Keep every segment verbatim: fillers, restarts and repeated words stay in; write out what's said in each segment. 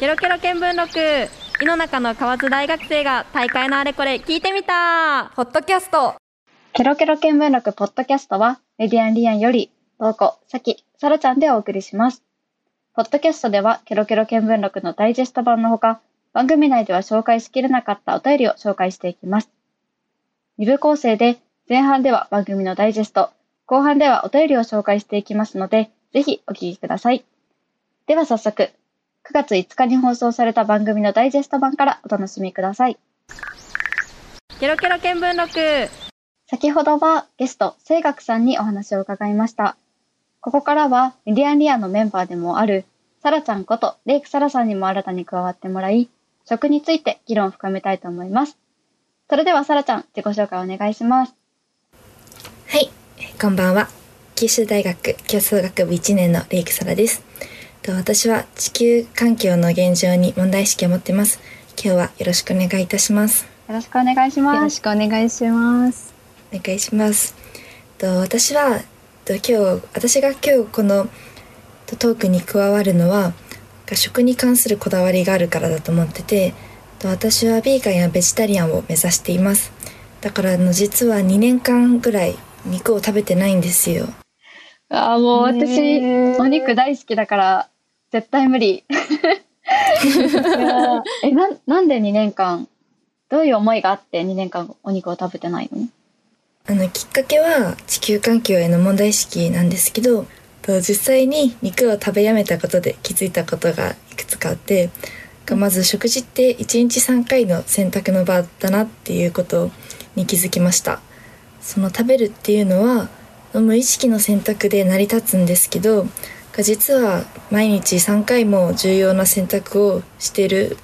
ケロケロ見聞録、井の中の河津大学生が大会のあれこれ聞いてみたポッドキャスト。ケロケロ見聞録ポッドキャストはmedien-lienより東子、さき、さらちゃんでお送りします。ポッドキャストではケロケロ見聞録のダイジェスト版のほか、番組内では紹介しきれなかったお便りを紹介していきます。に部構成で、前半では番組のダイジェスト、後半ではお便りを紹介していきますので、ぜひお聞きください。では早速、くがついつかに放送された番組のダイジェスト版からお楽しみください。ケロケロ見聞録。先ほどはゲスト、清岳さんにお話を伺いました。ここからはmedien-lienのメンバーでもある、さらちゃんことレイクさらさんにも新たに加わってもらい、食について議論を深めたいと思います。それではさらちゃん、自己紹介お願いします。はい、こんばんは。九州大学共創学部いちねんのレイクサラです。私は地球環境の現状に問題意識を持ってます。今日はよろしくお願いいたします。よろしくお願いします。よろしくお願いします。お願いします。私は今日私が今日このトークに加わるのは、食に関するこだわりがあるからだと思ってて、私はビーガンやベジタリアンを目指しています。だからの実はにねんかんぐらい肉を食べてないんですよ。あ、もう私お肉大好きだから絶対無理。え、な、なんでにねんかん、どういう思いがあってにねんかんお肉を食べてないの？あのきっかけは地球環境への問題意識なんですけど、実際に肉を食べやめたことで気づいたことがいくつかあって、まず食事っていちにちさんかいの選択の場だなっていうことに気づきました。その食べるっていうのは無意識の選択で成り立つんですけど、実は毎日さんかいも重要な選択をしている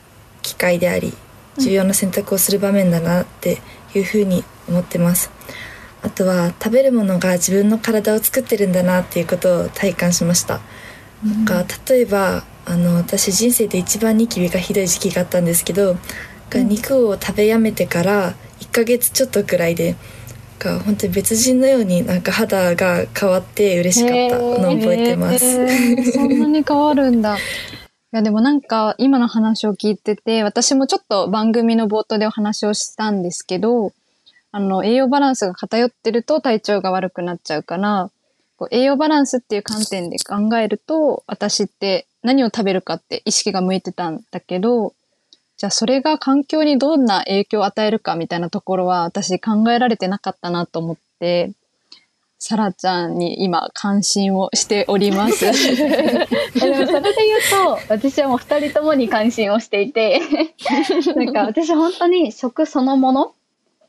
機会であり、重要な選択をする場面だなっていうふうに思ってます。あとは食べるものが自分の体を作ってるんだなっていうことを体感しました。なんか例えばあの私人生で一番ニキビがひどい時期があったんですけど、肉を食べやめてからいっかげつちょっとくらいで本当に別人のようになんか肌が変わって嬉しかったのを覚えてます。そんなに変わるんだ。いやでもなんか今の話を聞いてて、私もちょっと番組の冒頭でお話をしたんですけど、あの栄養バランスが偏ってると体調が悪くなっちゃうから、こう栄養バランスっていう観点で考えると、私って何を食べるかって意識が向いてたんだけど、じゃあそれが環境にどんな影響を与えるかみたいなところは私考えられてなかったなと思って、さらちゃんに今関心をしております。でもそれで言うと私はもうふたりともに関心をしていてなんか私本当に食そのもの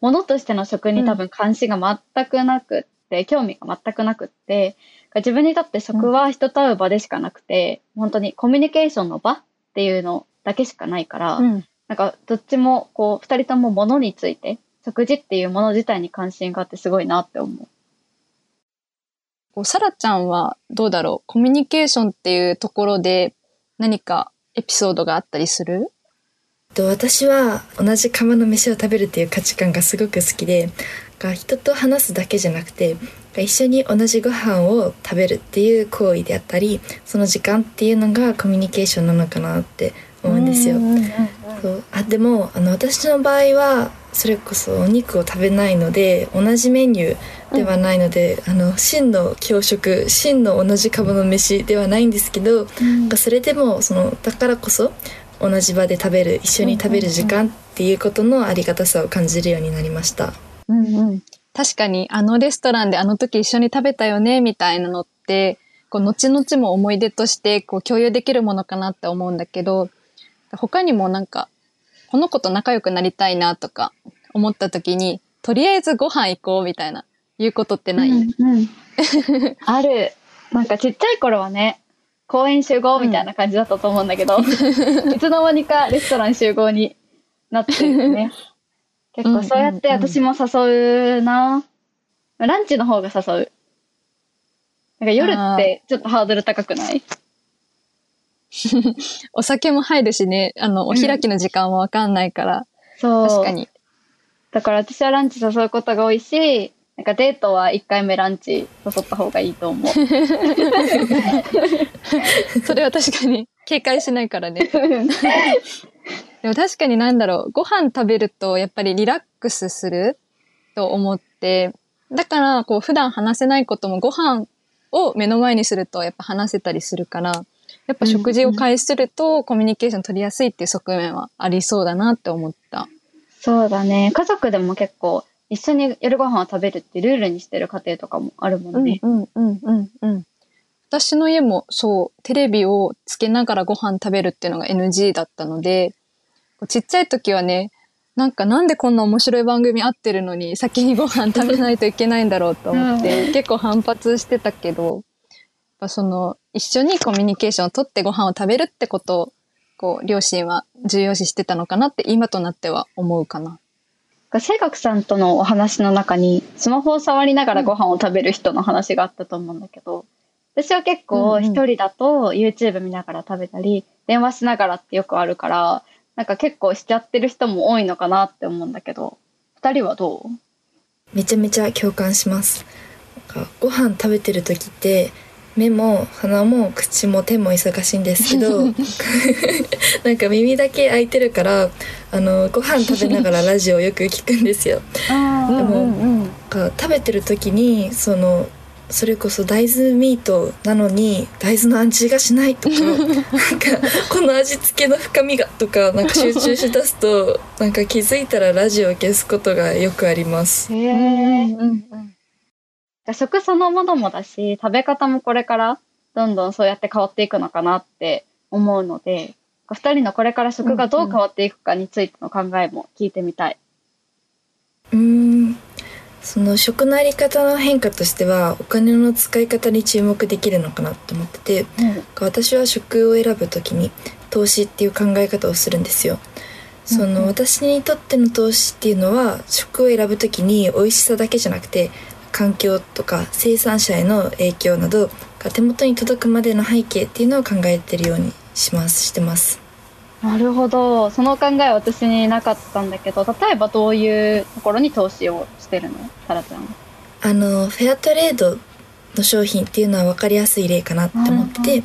ものとしての食に多分関心が全くなくって、うん、興味が全くなくって、自分にとって食は人と会う場でしかなくて、うん、本当にコミュニケーションの場っていうのをだけしかないから、うん、なんかどっちもこうふたりとも物について、食事っていうもの自体に関心があってすごいなって思う。さらちゃんはどうだろう、コミュニケーションっていうところで何かエピソードがあったりする？私は同じ釜の飯を食べるっていう価値観がすごく好きで、人と話すだけじゃなくて一緒に同じご飯を食べるっていう行為であったり、その時間っていうのがコミュニケーションなのかなって思うんですよ。そうあでもあの私の場合はそれこそお肉を食べないので、同じメニューではないので、うん、あの真の共食、真の同じ釜の飯ではないんですけど、うん、それでもそのだからこそ同じ場で食べる、一緒に食べる時間っていうことのありがたさを感じるようになりました。うんうん、確かにあのレストランであの時一緒に食べたよねみたいなのって、こう後々も思い出としてこう共有できるものかなって思うんだけど、他にもなんかこの子と仲良くなりたいなとか思った時に、とりあえずご飯行こうみたいないうことってない？うんうん、ある。なんかちっちゃい頃はね、公園集合みたいな感じだったと思うんだけど、うん、いつの間にかレストラン集合になってるね。結構そうやって私も誘うな。ランチの方が誘う。なんか夜ってちょっとハードル高くない？お酒も入るしね、あのお開きの時間も分かんないから、うん、そう確かに。だから私はランチ誘うことが多いし、なんかデートはいっかいめランチ誘った方がいいと思う。それは確かに警戒しないからね。でも確かに何だろう、ご飯食べるとやっぱりリラックスすると思って、だからこう普段話せないこともご飯を目の前にするとやっぱ話せたりするから、やっぱ食事を介するとコミュニケーション取りやすいっていう側面はありそうだなって思った。そうだね。家族でも結構一緒に夜ご飯を食べるってルールにしてる家庭とかもあるもんね。うんうんうんうん。私の家もそう、テレビをつけながらご飯食べるっていうのが エヌジー だったので、ちっちゃい時はね、なんかなんでこんな面白い番組あってるのに先にご飯食べないといけないんだろうと思って、うん、結構反発してたけど、やっぱその一緒にコミュニケーションを取ってご飯を食べるってことをこう両親は重要視してたのかなって今となっては思うかな。清学さんとのお話の中にスマホを触りながらご飯を食べる人の話があったと思うんだけど、私は結構一人だと YouTube 見ながら食べたり、うんうん、電話しながらってよくあるからなんか結構しちゃってる人も多いのかなって思うんだけど、ふたりはどう？めちゃめちゃ共感します。なんかご飯食べてる時って目も鼻も口も手も忙しいんですけどなんか耳だけ開いてるからあのご飯食べながらラジオをよく聞くんですよ。あでも、うんうんうん、なんか食べてる時にそのそれこそ大豆ミートなのに大豆の味がしないとか、 なんかこの味付けの深みがとか、 なんか集中しだすとなんか気づいたらラジオを消すことがよくあります。へー、うんうん、食そのものもだし食べ方もこれからどんどんそうやって変わっていくのかなって思うので、ふたりのこれから食がどう変わっていくかについての考えも聞いてみたい。うーん、その食のあり方の変化としてはお金の使い方に注目できるのかなと思ってて、うん、私は食を選ぶときに投資っていう考え方をするんですよ。その私にとっての投資っていうのは食を選ぶときに美味しさだけじゃなくて環境とか生産者への影響などが手元に届くまでの背景っていうのを考えてるようにしますしてます。なるほど、その考えは私になかったんだけど、例えばどういうところに投資をしてるの？タラちゃん。あのフェアトレードの商品っていうのは分かりやすい例かなって思ってて、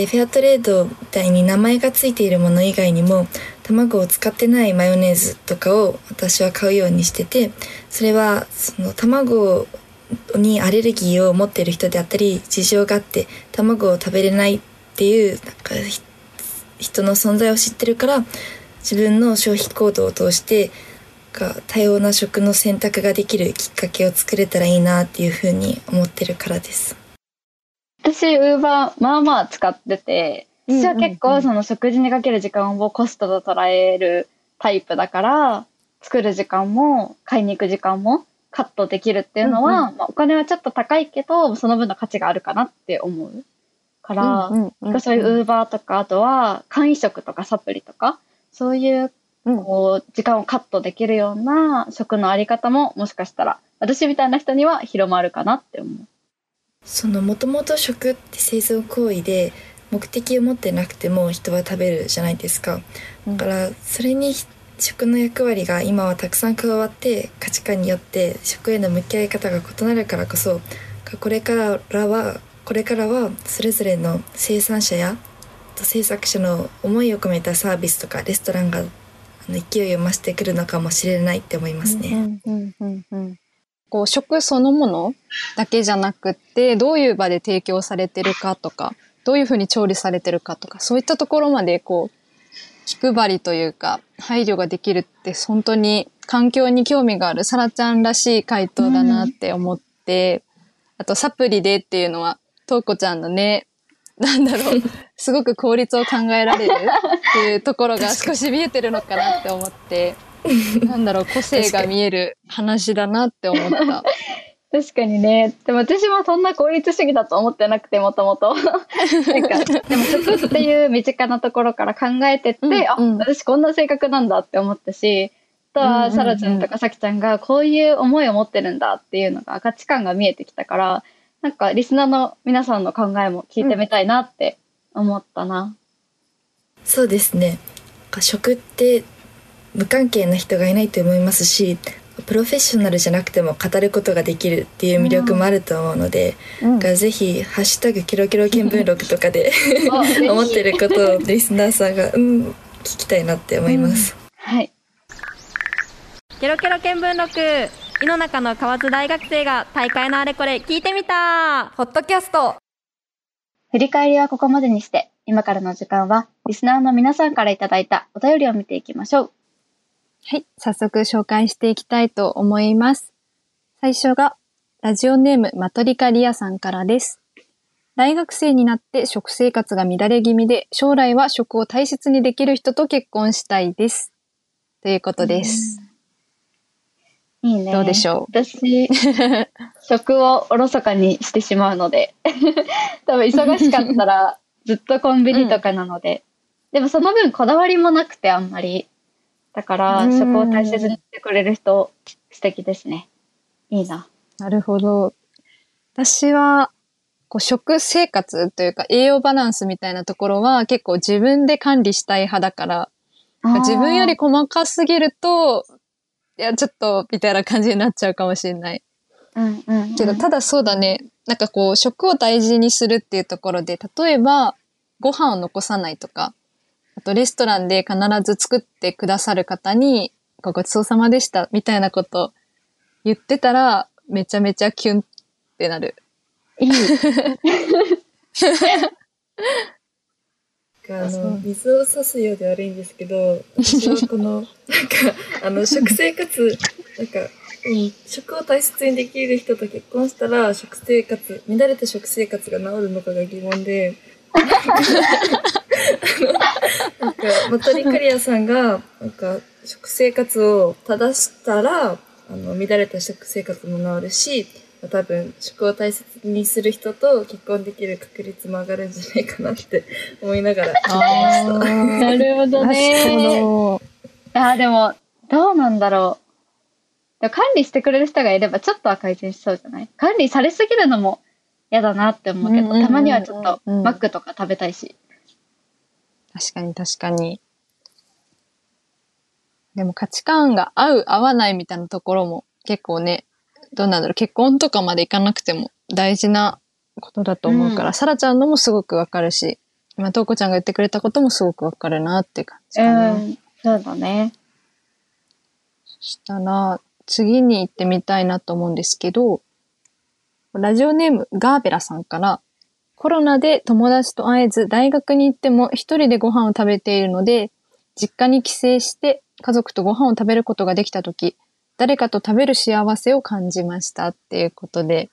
でフェアトレードみたいに名前がついているもの以外にも卵を使ってないマヨネーズとかを私は買うようにしてて、それはその卵にアレルギーを持っている人であったり事情があって卵を食べれないっていうなんか人の存在を知ってるから自分の消費行動を通して多様な食の選択ができるきっかけを作れたらいいなっていうふうに思ってるからです。私 Uber まあまあ使ってて、私は結構その食事にかける時間をコストと捉えるタイプだから作る時間も買いに行く時間もカットできるっていうのは、うんうんまあ、お金はちょっと高いけどその分の価値があるかなって思うから、うんうんうんうん、そういう Uber とかあとは簡易食とかサプリとかそういうこう時間をカットできるような食のあり方ももしかしたら私みたいな人には広まるかなって思う。そのもともと食って生存行為で目的を持ってなくても人は食べるじゃないですか。だからそれに食の役割が今はたくさん加わって価値観によって食への向き合い方が異なるからこそこれからはこれからはそれぞれの生産者や制作者の思いを込めたサービスとかレストランが勢いを増してくるのかもしれないって思いますね。うんうんうんうん、こう食そのものだけじゃなくってどういう場で提供されてるかとかどういうふうに調理されてるかとかそういったところまでこう気配りというか配慮ができるって本当に環境に興味があるさらちゃんらしい回答だなって思って、うん、あとサプリでっていうのはとうこちゃんのねなんだろうすごく効率を考えられるっていうところが少し見えてるのかなって思ってなんだろう個性が見える話だなって思った。確かにね。でも私もそんな効率主義だと思ってなくてもともとでも食っていう身近なところから考えてってうん、うん、あ私こんな性格なんだって思ったし、あとはさらちゃんとかさきちゃんがこういう思いを持ってるんだっていうのが価値観が見えてきたからなんかリスナーの皆さんの考えも聞いてみたいなって思ったな。うん、そうですね。食って無関係な人がいないと思いますし、プロフェッショナルじゃなくても語ることができるっていう魅力もあると思うので、うん、ぜひハッシュタグケロケロ見聞録とかで思ってることをリスナーさんが、うん、聞きたいなって思います、うん、はい。ケロケロ見聞録、井の中の河津大学生が大会のあれこれ聞いてみたポッドキャスト。振り返りはここまでにして、今からの時間はリスナーの皆さんからいただいたお便りを見ていきましょう。はい、早速紹介していきたいと思います。最初がラジオネームマトリカリアさんからです。大学生になって食生活が乱れ気味で、将来は食を大切にできる人と結婚したいです。ということです。うん、いいね。どうでしょう。私、食をおろそかにしてしまうので、多分忙しかったらずっとコンビニとかなので、うん、でもその分こだわりもなくてあんまり。だから食を大切にしてくれる人素敵ですね。いいな。なるほど。私はこう食生活というか栄養バランスみたいなところは結構自分で管理したい派だから、自分より細かすぎるといやちょっとみたいな感じになっちゃうかもしれない。うんうんうん、けどただそうだね。なんかこう食を大事にするっていうところで、例えばご飯を残さないとか。あとレストランで必ず作ってくださる方にごちそうさまでしたみたいなこと言ってたらめちゃめちゃキュンってなる。いいあの水を差すようで悪いんですけど、私はこのなんかあの食生活なんか、うん、食を大切にできる人と結婚したら食生活乱れた食生活が治るのかが疑問で。あのなんかマトリクリアさんがなんか食生活を正したらあの乱れた食生活も治るし、多分食を大切にする人と結婚できる確率も上がるんじゃないかなって思いながら聞きました。なるほどね。あでもどうなんだろう。管理してくれる人がいればちょっとは改善しそうじゃない？管理されすぎるのも嫌だなって思うけど、うんうんうんうん、たまにはちょっとマックとか食べたいし。確かに確かに。でも価値観が合う合わないみたいなところも結構ね、どうなんだろう、結婚とかまでいかなくても大事なことだと思うから、うん、サラちゃんのもすごくわかるし、今トウコちゃんが言ってくれたこともすごくわかるなっていう感じかな。うん、そうだね。そしたら次に行ってみたいなと思うんですけど、ラジオネームガーベラさんから、コロナで友達と会えず大学に行っても一人でご飯を食べているので、実家に帰省して家族とご飯を食べることができたとき、誰かと食べる幸せを感じましたっていうことで、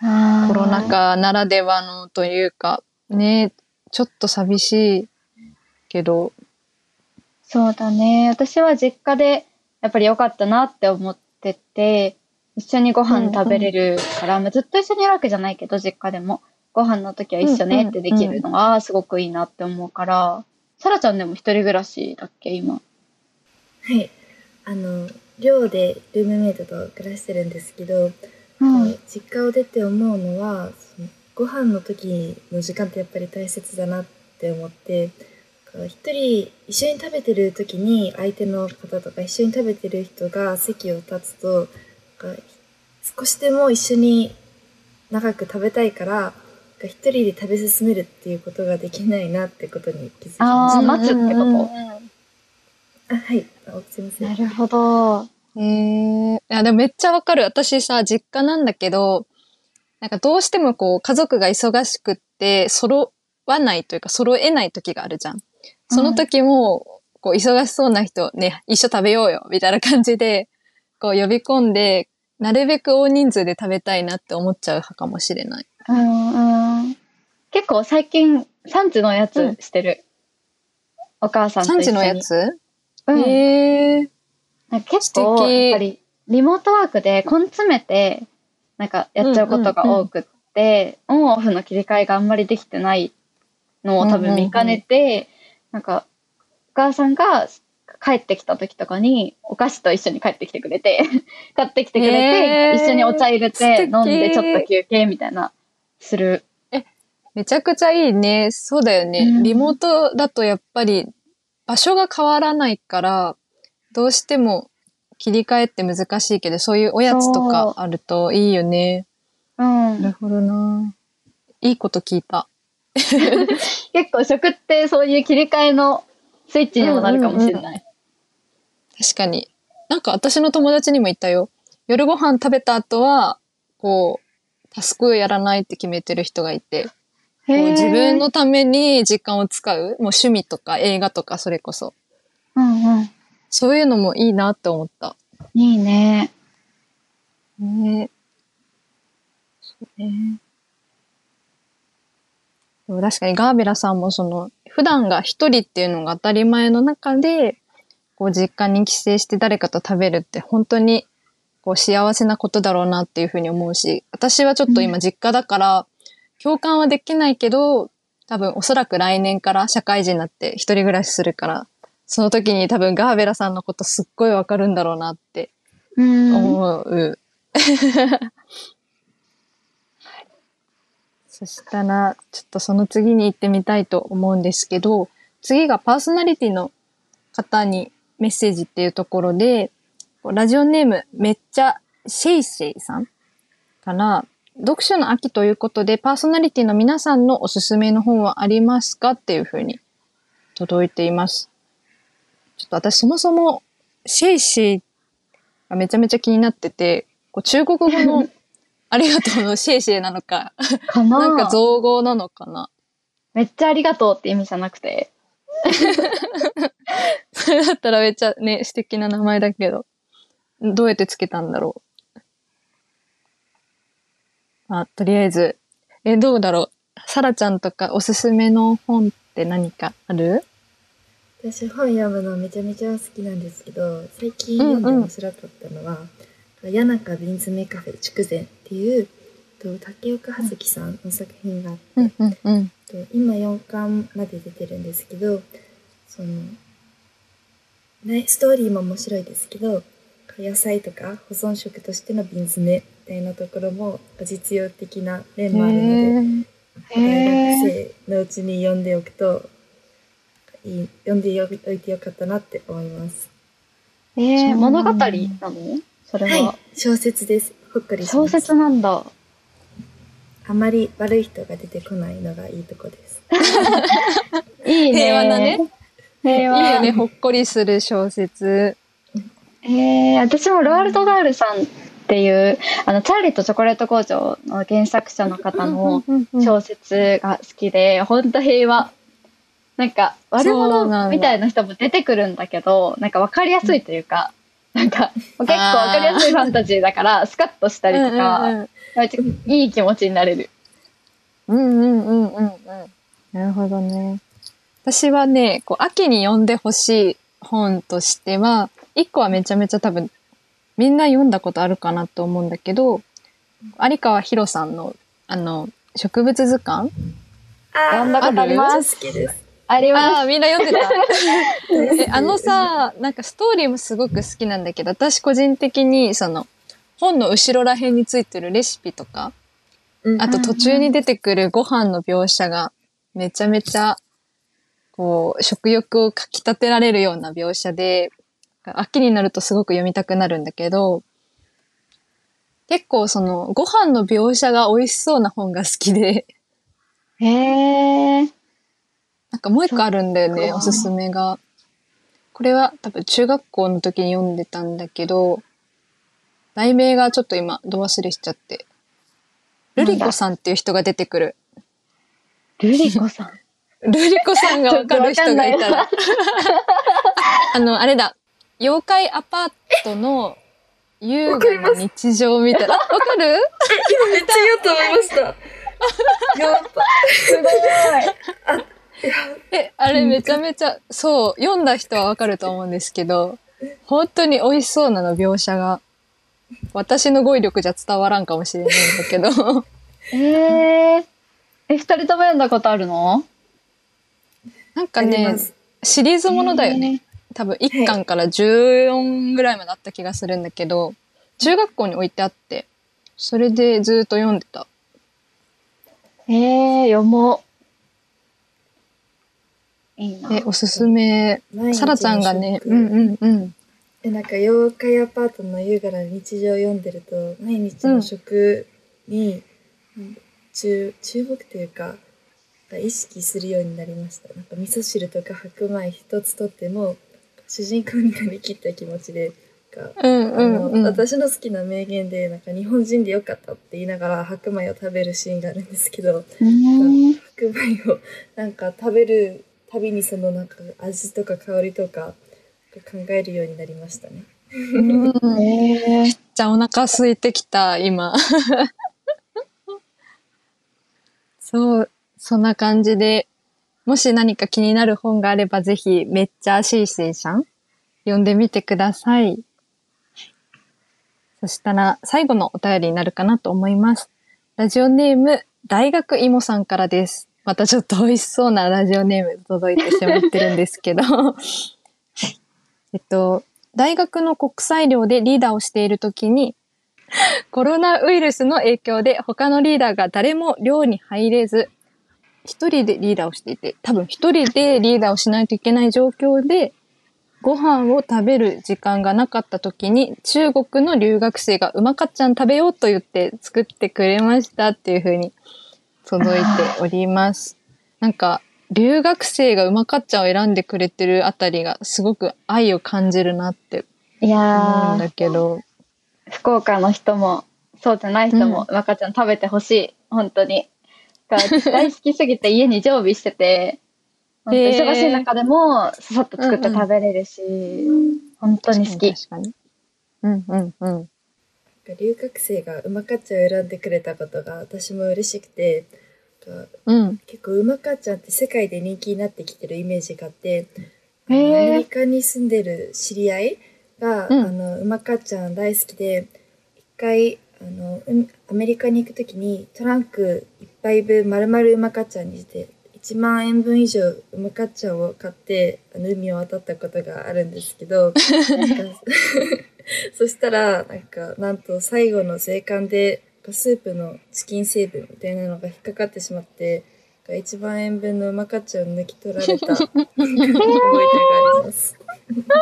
あコロナ禍ならではのというか、ね、ちょっと寂しいけど。そうだね。私は実家でやっぱり良かったなって思ってて、一緒にご飯食べれるから、うんうん、ずっと一緒にいるわけじゃないけど、実家でもご飯の時は一緒ねってできるのはすごくいいなって思うから、うんうんうん、サラちゃんでも一人暮らしだっけ今？はい、あの寮でルームメイトと暮らしてるんですけど、うん、実家を出て思うのはご飯の時の時間ってやっぱり大切だなって思って、一人一緒に食べてる時に相手の方とか一緒に食べてる人が席を立つと少しでも一緒に長く食べたいから一人で食べ進めるっていうことができないなってことに気づきました。あ待つってこと、あはいあすいません。なるほど。えー、いやでもめっちゃわかる。私さ実家なんだけど、なんかどうしてもこう家族が忙しくって揃わないというか揃えない時があるじゃん。その時も、うん、こう忙しそうな人ね一緒食べようよみたいな感じでこう呼び込んで、なるべく大人数で食べたいなって思っちゃう派かもしれない。うんうん、結構最近産地のやつしてる、うん、お母さんと一緒に。産地のやつ？うん、へー。なんか結構やっぱりリモートワークで根詰めてなんかやっちゃうことが多くって、うんうんうん、オンオフの切り替えがあんまりできてないのを多分見かねて、うんうんうん、なんかお母さんが帰ってきた時とかにお菓子と一緒に帰ってきてくれて買ってきてくれて、えー、一緒にお茶入れて飲んでちょっと休憩みたいなする。えめちゃくちゃいいね。そうだよね、うん、リモートだとやっぱり場所が変わらないからどうしても切り替えって難しいけど、そういうおやつとかあるといいよね。うん。なるほどな。いいこと聞いた。結構食ってそういう切り替えのスイッチにもなるかもしれない。うんうんうん、確かに。なんか私の友達にも言ったよ。夜ご飯食べた後は、こう、タスクをやらないって決めてる人がいて、こう自分のために時間を使う、もう趣味とか映画とかそれこそ。うんうん。そういうのもいいなって思った。いいね。ね。そうね。でも確かにガーベラさんもその、普段が一人っていうのが当たり前の中で、こう実家に帰省して誰かと食べるって本当にこう幸せなことだろうなっていうふうに思うし、私はちょっと今実家だから共感はできないけど、多分おそらく来年から社会人になって一人暮らしするから、その時に多分ガーベラさんのことすっごいわかるんだろうなって思う。そしたら、ちょっとその次に行ってみたいと思うんですけど、次がパーソナリティの方にメッセージっていうところで、ラジオネームめっちゃシェイシェイさんから、読書の秋ということでパーソナリティの皆さんのおすすめの本はありますかっていうふうに届いています。ちょっと私そもそもシェイシェイがめちゃめちゃ気になってて、こう中国語のありがとうのシェイシェイなのか、かな？ なんか造語なのかな。めっちゃありがとうって意味じゃなくて。それだったらめっちゃね、素敵な名前だけど。どうやってつけたんだろう。あ、とりあえず。え、どうだろう。サラちゃんとかおすすめの本って何かある？私本読むのめちゃめちゃ好きなんですけど、最近読んで面白かったのは、うんうん、谷中瓶詰カフェ筑前っていう竹岡葉月さんの作品があって、うんうんうん、今よんかんまで出てるんですけど、そのストーリーも面白いですけど、野菜とか保存食としての瓶詰みたいなところも実用的な面もあるので、大学生のうちに読んでおくといい、読んでおいてよかったなって思います。えー、物語なの？それは、はい、小説です。ほっこりします。小説なんだ。あまり悪い人が出てこないのがいいとこです。いいね。平和だね。平和。いいよね。ほっこりする小説。えー、私もロアルド・ダールさんっていうあのチャーリーとチョコレート工場の原作者の方の小説が好きで、ほんと平和、なんか悪者みたいな人も出てくるんだけど、なんか分かりやすいというか、なんか結構分かりやすいファンタジーだからスカッとしたりとかうんうん、うん、いい気持ちになれる。うんうんうんうんうん。なるほどね。私はね、こう秋に読んでほしい本としては、一個はめちゃめちゃ多分みんな読んだことあるかなと思うんだけど、有川ひろさんのあの植物図鑑、読んだことあります？あります。あ、みんな読んでた。え、あのさ、なんかストーリーもすごく好きなんだけど、私個人的にその本の後ろら辺についてるレシピとか、あと途中に出てくるご飯の描写がめちゃめちゃこう食欲をかき立てられるような描写で、秋になるとすごく読みたくなるんだけど、結構そのご飯の描写が美味しそうな本が好きで。へー。なんかもう一個あるんだよね、おすすめが。これは多分中学校の時に読んでたんだけど、題名がちょっと今ど忘れしちゃって。ルリコさんっていう人が出てくる。ルリコさん。ルリコさんがわかる人がいたら。あの、あれだ。妖怪アパートの優雅な日常みたいな。わかる？今めっちゃ言うと思いました。やっぱすごい。あ、え、あれめちゃめちゃ、そう、読んだ人はわかると思うんですけど、本当に美味しそうなの、描写が。私の語彙力じゃ伝わらんかもしれないんだけど。えー、え、二人とも読んだことあるの？なんかね、シリーズものだよね。えー多分いっかんからじゅうよんぐらいまであった気がするんだけど、はい、中学校に置いてあって、それでずっと読んでた。えー、読もう。いいな。え、おすすめ。サラちゃんがね、うんうんうん。でなんか妖怪アパートの優雅な日常を読んでると毎日の食に、うん、注, 注目というか意識するようになりました。なんか味噌汁とか白米一つとっても主人公になりきった気持ちで、うんうんうん、あの私の好きな名言でなんか日本人でよかったって言いながら白米を食べるシーンがあるんですけど、うん、白米をなんか食べるたびにそのなんか味とか香りとか考えるようになりましたね。うん、えー、めっちゃお腹空いてきた今そうそんな感じで、もし何か気になる本があればぜひめっちゃシーシーさん読んでみてください。そしたら最後のお便りになるかなと思います。ラジオネーム大学芋さんからです。またちょっと美味しそうなラジオネーム届いてしまってるんですけどえっと大学の国際寮でリーダーをしているときにコロナウイルスの影響で他のリーダーが誰も寮に入れず一人でリーダーをしていて、多分一人でリーダーをしないといけない状況でご飯を食べる時間がなかった時に中国の留学生がうまかっちゃん食べようと言って作ってくれましたっていう風に届いております。なんか留学生がうまかっちゃんを選んでくれてるあたりがすごく愛を感じるなって思うんだけど、福岡の人もそうじゃない人もうまかっちゃん食べてほしい、うん、本当に大好きすぎて家に常備してて忙しい中でもささっと作って食べれるし、うんうん、本当に好き。確かに確かに、うんうんうん、なんか留学生がうまかっちゃんを選んでくれたことが私も嬉しくて、うん、結構うまかっちゃんって世界で人気になってきてるイメージがあって、アメリカに住んでる知り合いが、うん、あのうまかっちゃん大好きで一回あのアメリカに行くときにトランクいっぱいぶん丸々うまかっちゃんにしていちまんえんぶん以上うまかっちゃんを買ってあの海を渡ったことがあるんですけどそしたらなんかなんと最後の税関でスープのチキン成分みたいなのが引っかかってしまっていちまんえんぶんのうまかっちゃんを抜き取られた覚えてがありますえうまか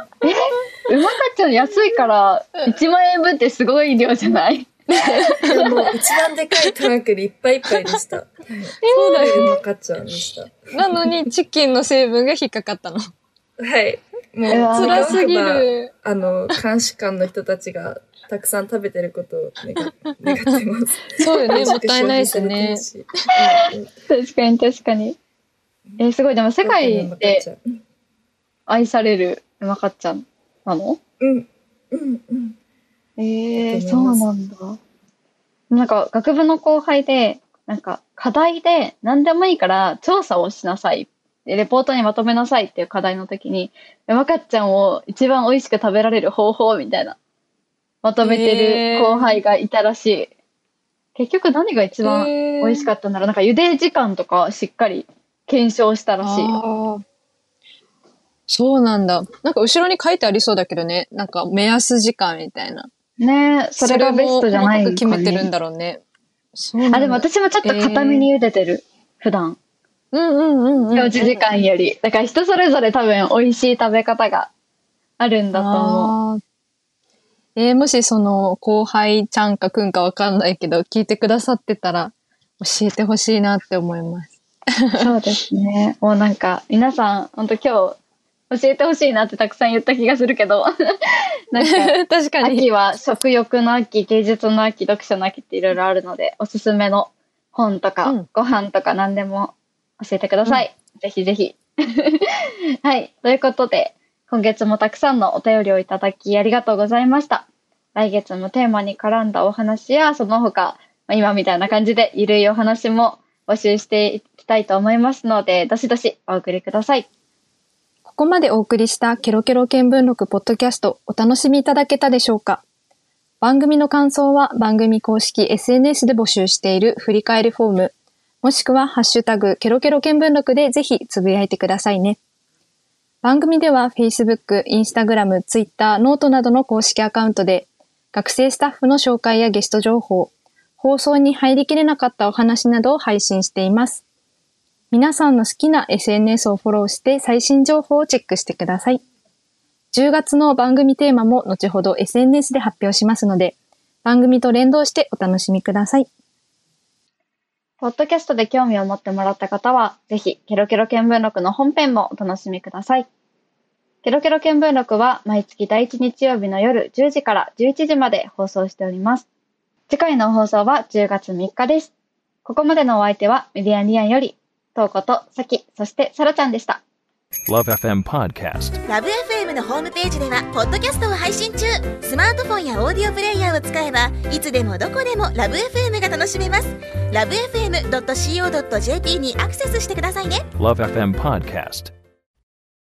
っちゃん安いからいちまんえんぶんってすごい量じゃないでも一番でかいトランクにいっぱいいっぱいでした。そうだよね、うまかっちゃんでした。なのにチキンの成分が引っかかったのはいもう辛すぎる。あの監視官の人たちがたくさん食べてることを願, 願ってますそうよねもったいないですね確かに確かに、えー、すごい。でも世界で愛されるうまかっちゃんなの？うんうんうんえー、そうなんだ。なんか学部の後輩でなんか課題で何でもいいから調査をしなさいレポートにまとめなさいっていう課題の時にうまかっちゃんを一番美味しく食べられる方法みたいなまとめてる後輩がいたらしい、えー、結局何が一番美味しかったんだろう、えー、なんか茹で時間とかしっかり検証したらしいよ。あそうなんだ。なんか後ろに書いてありそうだけどね、なんか目安時間みたいなね、それがベストじゃないか、ね、それも細かく決めてるんだろうね。そうなんだ。あでも私もちょっと固めに茹でてる、えー、普段うんうんうんうんよじかんよりだから人それぞれ多分美味しい食べ方があるんだと思う。えー、もしその後輩ちゃんかくんかわかんないけど聞いてくださってたら教えてほしいなって思いますそうですね、もうなんか皆さん本当今日教えてほしいなってたくさん言った気がするけどなんか確かに秋は食欲の秋、芸術の秋、読書の秋っていろいろあるのでおすすめの本とか、うん、ご飯とか何でも教えてください、うん、ぜひぜひはいということで今月もたくさんのお便りをいただきありがとうございました。来月のテーマに絡んだお話やその他今みたいな感じでゆるいお話も募集していきたいと思いますのでどしどしお送りください。ここまでお送りしたケロケロ見聞録ポッドキャストお楽しみいただけたでしょうか。番組の感想は番組公式 エスエヌエス で募集している振り返りフォームもしくはハッシュタグケロケロ見聞録でぜひつぶやいてくださいね。番組では Facebook、Instagram、Twitter、ノートなどの公式アカウントで学生スタッフの紹介やゲスト情報、放送に入りきれなかったお話などを配信しています。皆さんの好きな エスエヌエス をフォローして最新情報をチェックしてください。じゅうがつの番組テーマも後ほど エスエヌエス で発表しますので、番組と連動してお楽しみください。ポッドキャストで興味を持ってもらった方は、ぜひケロケロ見聞録の本編もお楽しみください。ケロケロ見聞録は毎月だいいち日曜日の夜じゅうじからじゅういちじまで放送しております。次回の放送はじゅうがつみっかです。ここまでのお相手はmedien-lienより、トウコとサキ、そしてサラちゃんでした。Love エフエム Podcast。Love エフエム のホームページではポッドキャストを配信中。スマートフォンやオーディオプレイヤーを使えばいつでもどこでも Love エフエム が楽しめます。ラブエフエムドットシーオードットジェーピー にアクセスしてくださいね。Love エフエム Podcast。